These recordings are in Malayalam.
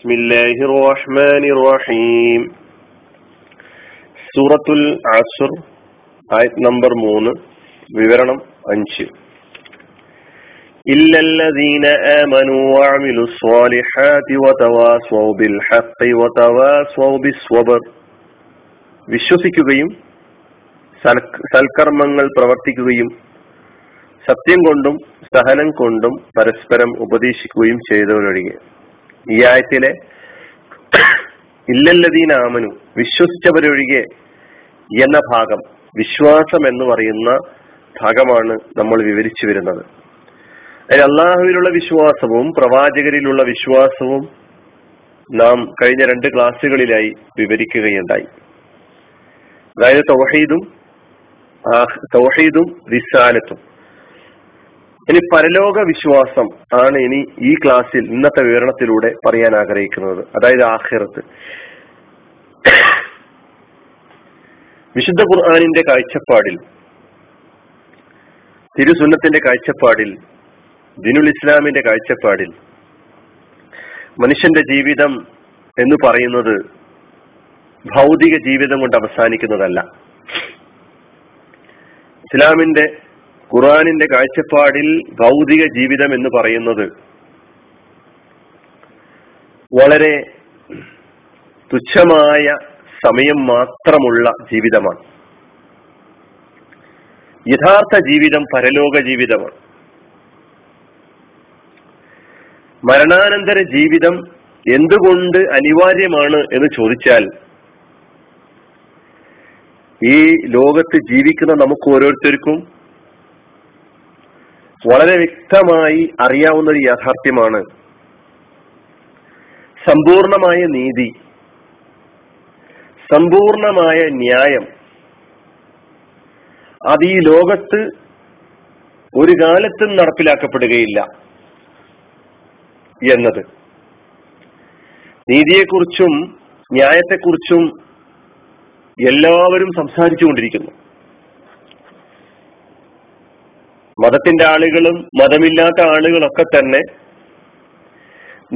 ബിസ്മില്ലാഹിർ റഹ്മാനിർ റഹീം. സൂറത്തുൽ അസ്ർ ആയത് നമ്പർ 3, വിവരണം 5. ഇല്ലല്ലദീന ആമനൂ വഅമിലുസ് സ്വാലിഹാതി വതവാസൗ ബിൽ ഹഖി വതവാസൗ ബിസ്വബർ. വിശ്വസിക്കുകയും സൽക്കർമ്മങ്ങൾ പ്രവർത്തിക്കുകയും സത്യം കൊണ്ടും സഹനം കൊണ്ടും പരസ്പരം ഉപദേശിക്കുകയും ചെയ്തവരൊഴികെ. ഈ ആയത്തിലെ ഇല്ലല്ലദീന ആമനു, വിശ്വസിച്ചവരൊഴികെ എന്ന ഭാഗം, വിശ്വാസം എന്ന് പറയുന്ന ഭാഗമാണ് നമ്മൾ വിവരിച്ചു വരുന്നത്. അതിൽ അള്ളാഹുവിലുള്ള വിശ്വാസവും പ്രവാചകരിലുള്ള വിശ്വാസവും നാം കഴിഞ്ഞ 2 ക്ലാസ്സുകളിലായി വിവരിക്കുകയുണ്ടായി. അതായത് തൗഹീദും റിസാലത്തും. ഇനി പരലോക വിശ്വാസം ആണ് ഇനി ഈ ക്ലാസ്സിൽ ഇന്നത്തെ വിവരണത്തിലൂടെ പറയാൻ ആഗ്രഹിക്കുന്നത്. അതായത് ആഖിറത്ത്. വിശുദ്ധ ഖുർആനിന്റെ കാഴ്ചപ്പാടിൽ, തിരുസുന്നത്തിന്റെ കാഴ്ചപ്പാടിൽ, ദിനുൽ ഇസ്ലാമിന്റെ കാഴ്ചപ്പാടിൽ മനുഷ്യന്റെ ജീവിതം എന്ന് പറയുന്നത് ഭൗതിക ജീവിതം കൊണ്ട് അവസാനിക്കുന്നതല്ല. ഇസ്ലാമിന്റെ ഖുർആനിന്റെ കാഴ്ചപ്പാടിൽ ഭൗതിക ജീവിതം എന്ന് പറയുന്നത് വളരെ തുച്ഛമായ സമയം മാത്രമുള്ള ജീവിതമാണ്. യഥാർത്ഥ ജീവിതം പരലോക ജീവിതമാണ്. മരണാനന്തര ജീവിതം എന്തുകൊണ്ട് അനിവാര്യമാണ് എന്ന് ചോദിച്ചാൽ, ഈ ലോകത്ത് ജീവിക്കുന്ന നമുക്ക് ഓരോരുത്തർക്കും വളരെ വ്യക്തമായി അറിയാവുന്ന ഒരു യാഥാർത്ഥ്യമാണ്. സമ്പൂർണമായ നീതി, സമ്പൂർണമായ ന്യായം അത് ഈ ലോകത്ത് ഒരു കാലത്തും നടപ്പിലാക്കപ്പെടുകയില്ല എന്നത്. നീതിയെക്കുറിച്ചും ന്യായത്തെക്കുറിച്ചും എല്ലാവരും സംസാരിച്ചുകൊണ്ടിരിക്കുന്നു. മതത്തിന്റെ ആളുകളും മതമില്ലാത്ത ആളുകളൊക്കെ തന്നെ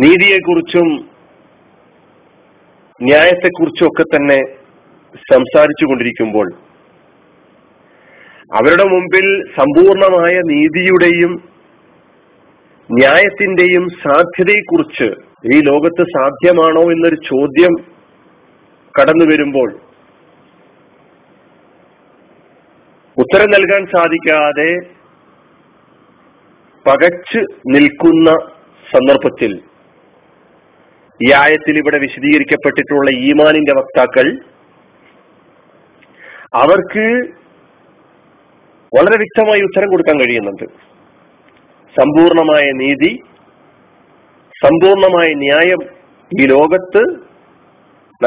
നീതിയെക്കുറിച്ചും ന്യായത്തെക്കുറിച്ചും ഒക്കെ തന്നെ സംസാരിച്ചു കൊണ്ടിരിക്കുമ്പോൾ, അവരുടെ മുമ്പിൽ സമ്പൂർണമായ നീതിയുടെയും ന്യായത്തിന്റെയും സാധ്യതയെക്കുറിച്ച് ഈ ലോകത്ത് സാധ്യമാണോ എന്നൊരു ചോദ്യം കടന്നു വരുമ്പോൾ, ഉത്തരം നൽകാൻ സാധിക്കാതെ പകച്ചു നിൽക്കുന്ന സന്ദർഭത്തിൽ, ഈ ആയത്തിൽ ഇവിടെ വിശദീകരിക്കപ്പെട്ടിട്ടുള്ള ഈമാനിന്റെ വക്താക്കൾ അവർക്ക് വളരെ വ്യക്തമായി ഉത്തരം കൊടുക്കാൻ കഴിയുന്നുണ്ട്. സമ്പൂർണമായ നീതി, സമ്പൂർണമായ ന്യായം ഈ ലോകത്ത്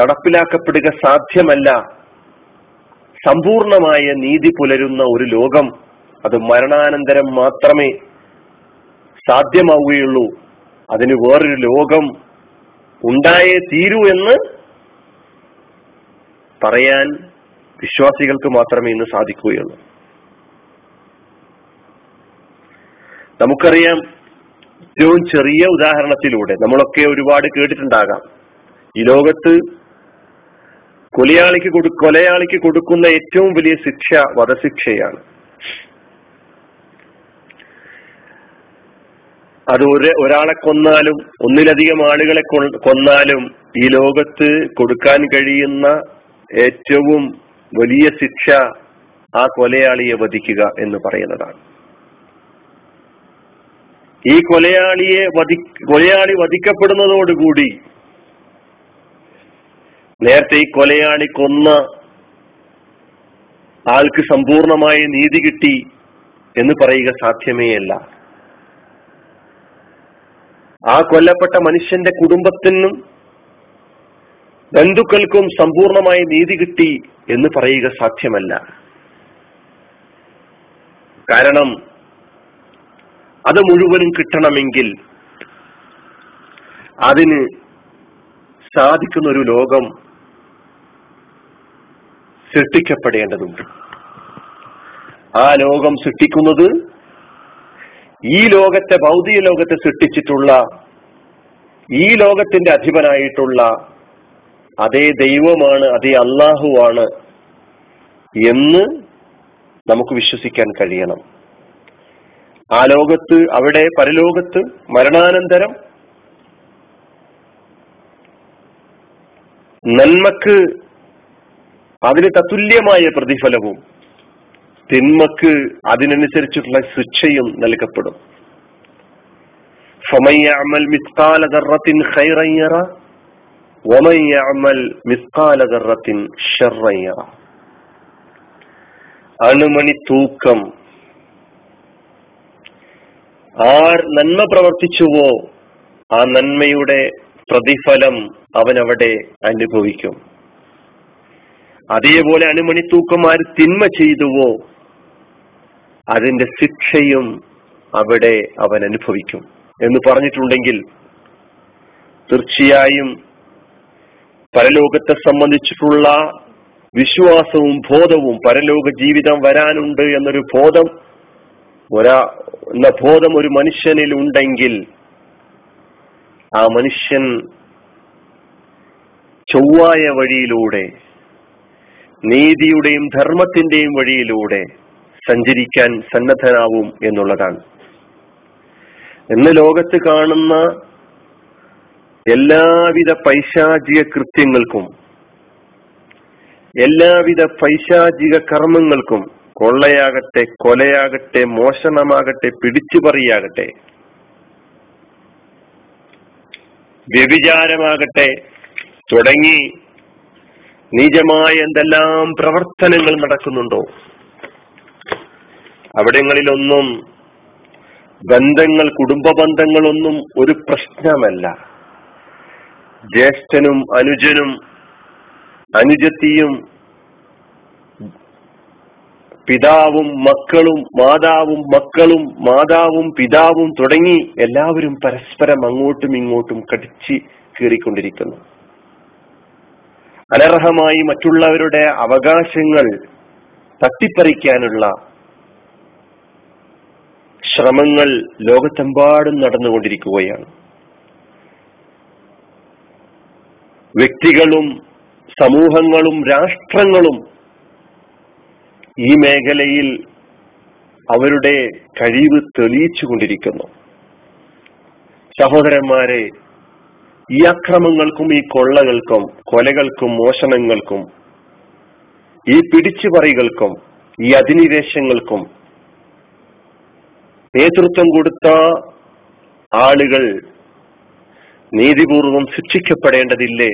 നടപ്പിലാക്കപ്പെടുക സാധ്യമല്ല. സമ്പൂർണമായ നീതി പുലരുന്ന ഒരു ലോകം അത് മരണാനന്തരം മാത്രമേ സാധ്യമാവുകയുള്ളൂ. അതിന് വേറൊരു ലോകം ഉണ്ടായേ തീരൂ എന്ന് പറയാൻ വിശ്വാസികൾക്ക് മാത്രമേ ഇന്ന് സാധിക്കുകയുള്ളൂ. നമുക്കറിയാം, ഏറ്റവും ചെറിയ ഉദാഹരണത്തിലൂടെ നമ്മളൊക്കെ ഒരുപാട് കേട്ടിട്ടുണ്ടാകാം. ഈ ലോകത്ത് കൊലയാളിക്ക് കൊടുക്കുന്ന ഏറ്റവും വലിയ ശിക്ഷ വധശിക്ഷയാണ്. അത് ഒരാളെ കൊന്നാലും ഒന്നിലധികം ആളുകളെ കൊന്നാലും ഈ ലോകത്ത് കൊടുക്കാൻ കഴിയുന്ന ഏറ്റവും വലിയ ശിക്ഷ ആ കൊലയാളിയെ വധിക്കുക എന്ന് പറയുന്നതാണ്. ഈ കൊലയാളി വധിക്കപ്പെടുന്നതോടുകൂടി നേരത്തെ ഈ കൊലയാളി കൊന്ന ആൾക്ക് സമ്പൂർണമായ നീതി കിട്ടി എന്ന് പറയുക സാധ്യമേയല്ല. ആ കൊല്ലപ്പെട്ട മനുഷ്യന്റെ കുടുംബത്തിനും ബന്ധുക്കൾക്കും സമ്പൂർണമായ നീതി കിട്ടി എന്ന് പറയുക സാധ്യമല്ല. കാരണം അത് മുഴുവനും കിട്ടണമെങ്കിൽ അതിന് സാധിക്കുന്ന ഒരു ലോകം സൃഷ്ടിക്കപ്പെടേണ്ടതുണ്ട്. ആ ലോകം സൃഷ്ടിക്കുന്നത് ഈ ലോകത്തെ, ഭൗതിക ലോകത്തെ സൃഷ്ടിച്ചിട്ടുള്ള ഈ ലോകത്തിന്റെ അധിപനായിട്ടുള്ള അതേ ദൈവമാണ്, അതേ അള്ളാഹുവാണ് എന്ന് നമുക്ക് വിശ്വസിക്കാൻ കഴിയണം. ആ ലോകത്ത്, അവിടെ പരലോകത്ത് മരണാനന്തരം നന്മക്ക് അതിന് തത്തുല്യമായ പ്രതിഫലവും തിന്മക്ക് അതിനനുസരിച്ചിട്ടുള്ള ശിക്ഷയും നൽകപ്പെടും. فَمَن يَعْمَلْ مِثْقَالَ ذَرَّةٍ خَيْرًا يَرَهُ وَمَن يَعْمَلْ مِثْقَالَ ذَرَّةٍ شَرًّا يَرَهُ. അണുമണി തൂക്കം ആർ നന്മ പ്രവർത്തിച്ചുവോ ആ നന്മയുടെ പ്രതിഫലം അവനവിടെ അനുഭവിക്കും. അതേപോലെ അണുമണി തൂക്കം ആര് തിന്മ ചെയ്തുവോ അതിന്റെ ശിക്ഷയും അവിടെ അവൻ അനുഭവിക്കും എന്ന് പറഞ്ഞിട്ടുണ്ടെങ്കിൽ, തീർച്ചയായും പരലോകത്തെ സംബന്ധിച്ചിട്ടുള്ള വിശ്വാസവും ബോധവും, പരലോക ജീവിതം വരാനുണ്ട് എന്നൊരു ബോധം, ബോധം ഒരു മനുഷ്യനിൽ ഉണ്ടെങ്കിൽ ആ മനുഷ്യൻ ചൊവ്വായ വഴിയിലൂടെ, നീതിയുടെയും ധർമ്മത്തിന്റെയും വഴിയിലൂടെ സഞ്ചരിക്കാൻ സന്നദ്ധനാവും എന്നുള്ളതാണ്. ഇന്ന് ലോകത്ത് കാണുന്ന എല്ലാവിധ പൈശാചിക കൃത്യങ്ങൾക്കും, എല്ലാവിധ പൈശാചിക കർമ്മങ്ങൾക്കും, കൊള്ളയാകട്ടെ, കൊലയാകട്ടെ, മോഷണമാകട്ടെ, പിടിച്ചുപറിയാകട്ടെ, വ്യഭിചാരമാകട്ടെ തുടങ്ങി നീചമായ എന്തെല്ലാം പ്രവർത്തനങ്ങൾ നടക്കുന്നുണ്ടോ അവിടങ്ങളിലൊന്നും ബന്ധങ്ങൾ, കുടുംബ ബന്ധങ്ങളൊന്നും ഒരു പ്രശ്നമല്ല. ജ്യേഷ്ഠനും അനുജനും അനുജത്തിയും പിതാവും മക്കളും, മാതാവും മക്കളും, മാതാവും പിതാവും തുടങ്ങി എല്ലാവരും പരസ്പരം അങ്ങോട്ടും ഇങ്ങോട്ടും കടിച്ചു കീറിക്കൊണ്ടിരിക്കുന്നു. അനർഹമായി മറ്റുള്ളവരുടെ അവകാശങ്ങൾ തട്ടിപ്പറിക്കാനുള്ള ശ്രമങ്ങൾ ലോകത്തെമ്പാടും നടന്നുകൊണ്ടിരിക്കുകയാണ്. വ്യക്തികളും സമൂഹങ്ങളും രാഷ്ട്രങ്ങളും ഈ മേഖലയിൽ അവരുടെ കഴിവ് തെളിയിച്ചുകൊണ്ടിരിക്കുന്നു. സഹോദരന്മാരെ, ഈ അക്രമങ്ങൾക്കും, ഈ കൊള്ളകൾക്കും, കൊലകൾക്കും, മോഷണങ്ങൾക്കും, ഈ പിടിച്ചുപറികൾക്കും, ഈ അധിനിവേശങ്ങൾക്കും നേതൃത്വം കൊടുത്ത ആളുകൾ നീതിപൂർവം ശിക്ഷിക്കപ്പെടേണ്ടതില്ലേ?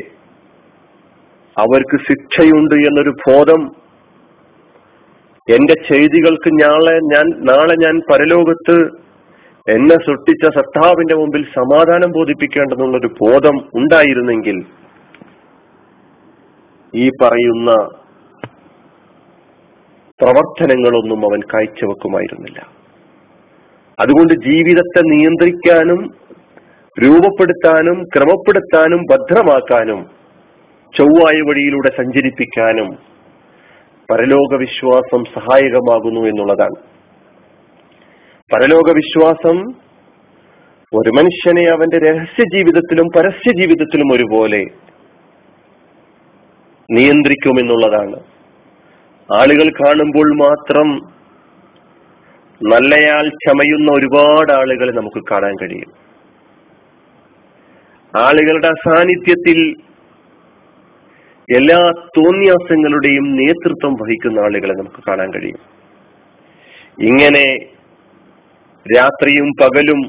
അവർക്ക് ശിക്ഷയുണ്ട് എന്നൊരു ബോധം, എന്റെ ചെയ്തികൾക്ക് നാളെ ഞാൻ പരലോകത്ത് എന്നെ സൃഷ്ടിച്ച സത്താവിന്റെ മുമ്പിൽ സമാധാനം ബോധിപ്പിക്കേണ്ടതെന്നുള്ളൊരു ബോധം ഉണ്ടായിരുന്നെങ്കിൽ ഈ പറയുന്ന പ്രവർത്തനങ്ങളൊന്നും അവൻ കാഴ്ചവെക്കുമായിരുന്നില്ല. അതുകൊണ്ട് ജീവിതത്തെ നിയന്ത്രിക്കാനും രൂപപ്പെടുത്താനും ക്രമപ്പെടുത്താനും ഭദ്രമാക്കാനും ചൊവ്വായ വഴിയിലൂടെ സഞ്ചരിപ്പിക്കാനും പരലോക വിശ്വാസം സഹായകമാകുന്നു എന്നുള്ളതാണ്. പരലോക വിശ്വാസം ഒരു മനുഷ്യനെ അവന്റെ രഹസ്യ ജീവിതത്തിലും പരസ്യ ജീവിതത്തിലും ഒരുപോലെ നിയന്ത്രിക്കുമെന്നുള്ളതാണ്. ആളുകൾ കാണുമ്പോൾ മാത്രം നല്ലയാൾ ചമയുന്ന ഒരുപാട് ആളുകളെ നമുക്ക് കാണാൻ കഴിയും. ആളുകളുടെ സാന്നിധ്യത്തിൽ എല്ലാ തോന്നിയാസങ്ങളുടെയും നേതൃത്വം വഹിക്കുന്ന ആളുകളെ നമുക്ക് കാണാൻ കഴിയും. ഇങ്ങനെ രാത്രിയും പകലും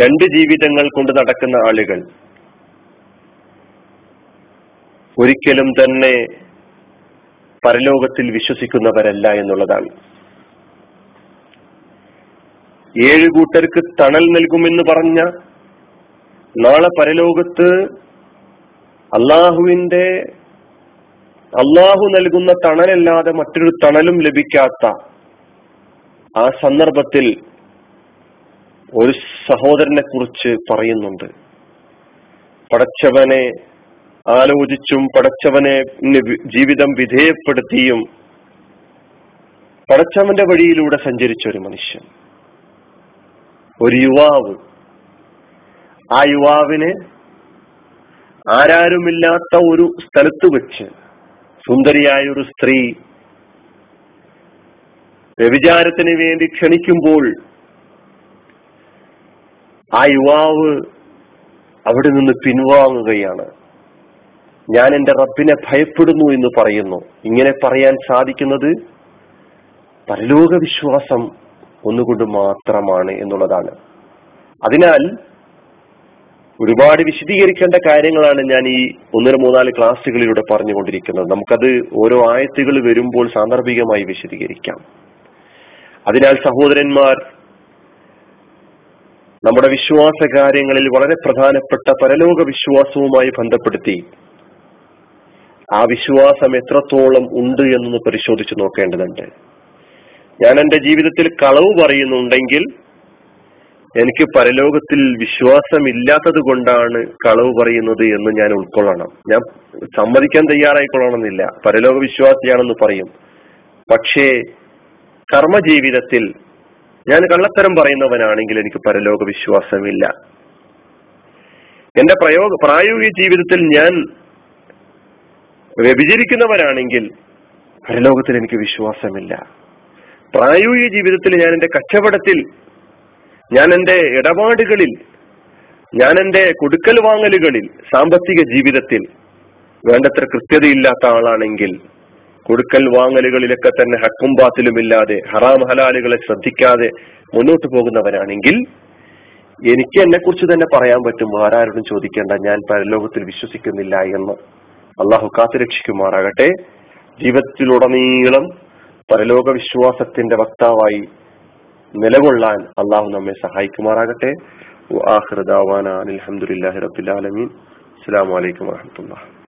രണ്ട് ജീവിതങ്ങൾ കൊണ്ട് നടക്കുന്ന ആളുകൾ ഒരിക്കലും തന്നെ പരലോകത്തിൽ വിശ്വസിക്കുന്നവരല്ല എന്നുള്ളതാണ്. 7 കൂട്ടർക്ക് തണൽ നൽകുമെന്ന് പറഞ്ഞ, നാളെ പരലോകത്ത് അള്ളാഹു നൽകുന്ന തണലല്ലാതെ മറ്റൊരു തണലും ലഭിക്കാത്ത ആ സന്ദർഭത്തിൽ ഒരു സഹോദരനെ കുറിച്ച് പറയുന്നുണ്ട്. പടച്ചവനെ ആലോചിച്ചും പടച്ചവനെ ജീവിതം വിധേയപ്പെടുത്തിയും പടച്ചവന്റെ വഴിയിലൂടെ സഞ്ചരിച്ച ഒരു മനുഷ്യൻ, ഒരു യുവാവ്. ആ യുവാവിന് ആരാരുമില്ലാത്ത ഒരു സ്ഥലത്ത് വെച്ച് സുന്ദരിയായ ഒരു സ്ത്രീ വ്യഭിചാരത്തിന് വേണ്ടി ക്ഷണിക്കുമ്പോൾ ആ യുവാവ് അവിടെ നിന്ന് പിൻവാങ്ങുകയാണ്. ഞാൻ എന്റെ റബ്ബിനെ ഭയപ്പെടുന്നു എന്ന് പറയുന്നു. ഇങ്ങനെ പറയാൻ സാധിക്കുന്നത് പരലോക വിശ്വാസം ഒന്നുകൊണ്ട് മാത്രമാണ് എന്നുള്ളതാണ്. അതിനാൽ ഒരുപാട് വിശദീകരിക്കേണ്ട കാര്യങ്ങളാണ് ഞാൻ ഈ 1-3 ക്ലാസ്സുകളിലൂടെ പറഞ്ഞുകൊണ്ടിരിക്കുന്നത്. നമുക്കത് ഓരോ ആയത്തുകൾ വരുമ്പോൾ സാന്ദർഭികമായി വിശദീകരിക്കാം. അതിനാൽ സഹോദരന്മാർ, നമ്മുടെ വിശ്വാസ കാര്യങ്ങളിൽ വളരെ പ്രധാനപ്പെട്ട പരലോക വിശ്വാസവുമായി ബന്ധപ്പെടുത്തി ആ വിശ്വാസം എത്രത്തോളം ഉണ്ട് എന്നൊന്ന് പരിശോധിച്ചു നോക്കേണ്ടതുണ്ട്. ഞാൻ എന്റെ ജീവിതത്തിൽ കളവ് പറയുന്നുണ്ടെങ്കിൽ എനിക്ക് പരലോകത്തിൽ വിശ്വാസമില്ലാത്തത് കൊണ്ടാണ് കളവ് പറയുന്നത് എന്ന് ഞാൻ ഉൾക്കൊള്ളണം. ഞാൻ സമ്മതിക്കാൻ തയ്യാറായിക്കൊള്ളണമെന്നില്ല, പരലോക വിശ്വാസിയാണെന്ന് പറയും. പക്ഷേ കർമ്മജീവിതത്തിൽ ഞാൻ കള്ളത്തരം പറയുന്നവനാണെങ്കിൽ എനിക്ക് പരലോക വിശ്വാസമില്ല. എന്റെ പ്രായോഗിക ജീവിതത്തിൽ ഞാൻ വ്യഭിചരിക്കുന്നവരാണെങ്കിൽ പരലോകത്തിൽ എനിക്ക് വിശ്വാസമില്ല. പ്രായോഗിക ജീവിതത്തിൽ ഞാൻ എൻ്റെ കച്ചവടത്തിൽ, ഞാൻ എൻ്റെ ഇടപാടുകളിൽ, ഞാൻ എൻ്റെ കൊടുക്കൽ വാങ്ങലുകളിൽ, സാമ്പത്തിക ജീവിതത്തിൽ വേണ്ടത്ര കൃത്യതയില്ലാത്ത ആളാണെങ്കിൽ കൊടുക്കൽ വാങ്ങലുകളിലൊക്കെ തന്നെ ഹക്കും ബാത്തിലും ഇല്ലാതെ ഹറാം ഹലാലുകളെ ശ്രദ്ധിക്കാതെ മുന്നോട്ട് പോകുന്നവരാണെങ്കിൽ എനിക്ക് എന്നെ കുറിച്ച് തന്നെ പറയാൻ പറ്റും, ആരാരോടും ചോദിക്കേണ്ട, ഞാൻ പരലോകത്തിൽ വിശ്വസിക്കുന്നില്ല എന്ന്. അള്ളാഹു കാത്തുരക്ഷിക്കുമാറാകട്ടെ. ജീവിതത്തിലുടനീളം പരലോക വിശ്വാസത്തിന്റെ വക്താവായി നിലകൊള്ളാൻ അള്ളാഹു നമ്മെ സഹായിക്കുമാറാകട്ടെ. വആഖിറു ദഅ്വാനാ അൽഹംദുലില്ലാഹി റബ്ബിൽ ആലമീൻ. അസ്സലാമു അലൈക്കും വറഹ്മത്തുള്ളാഹി.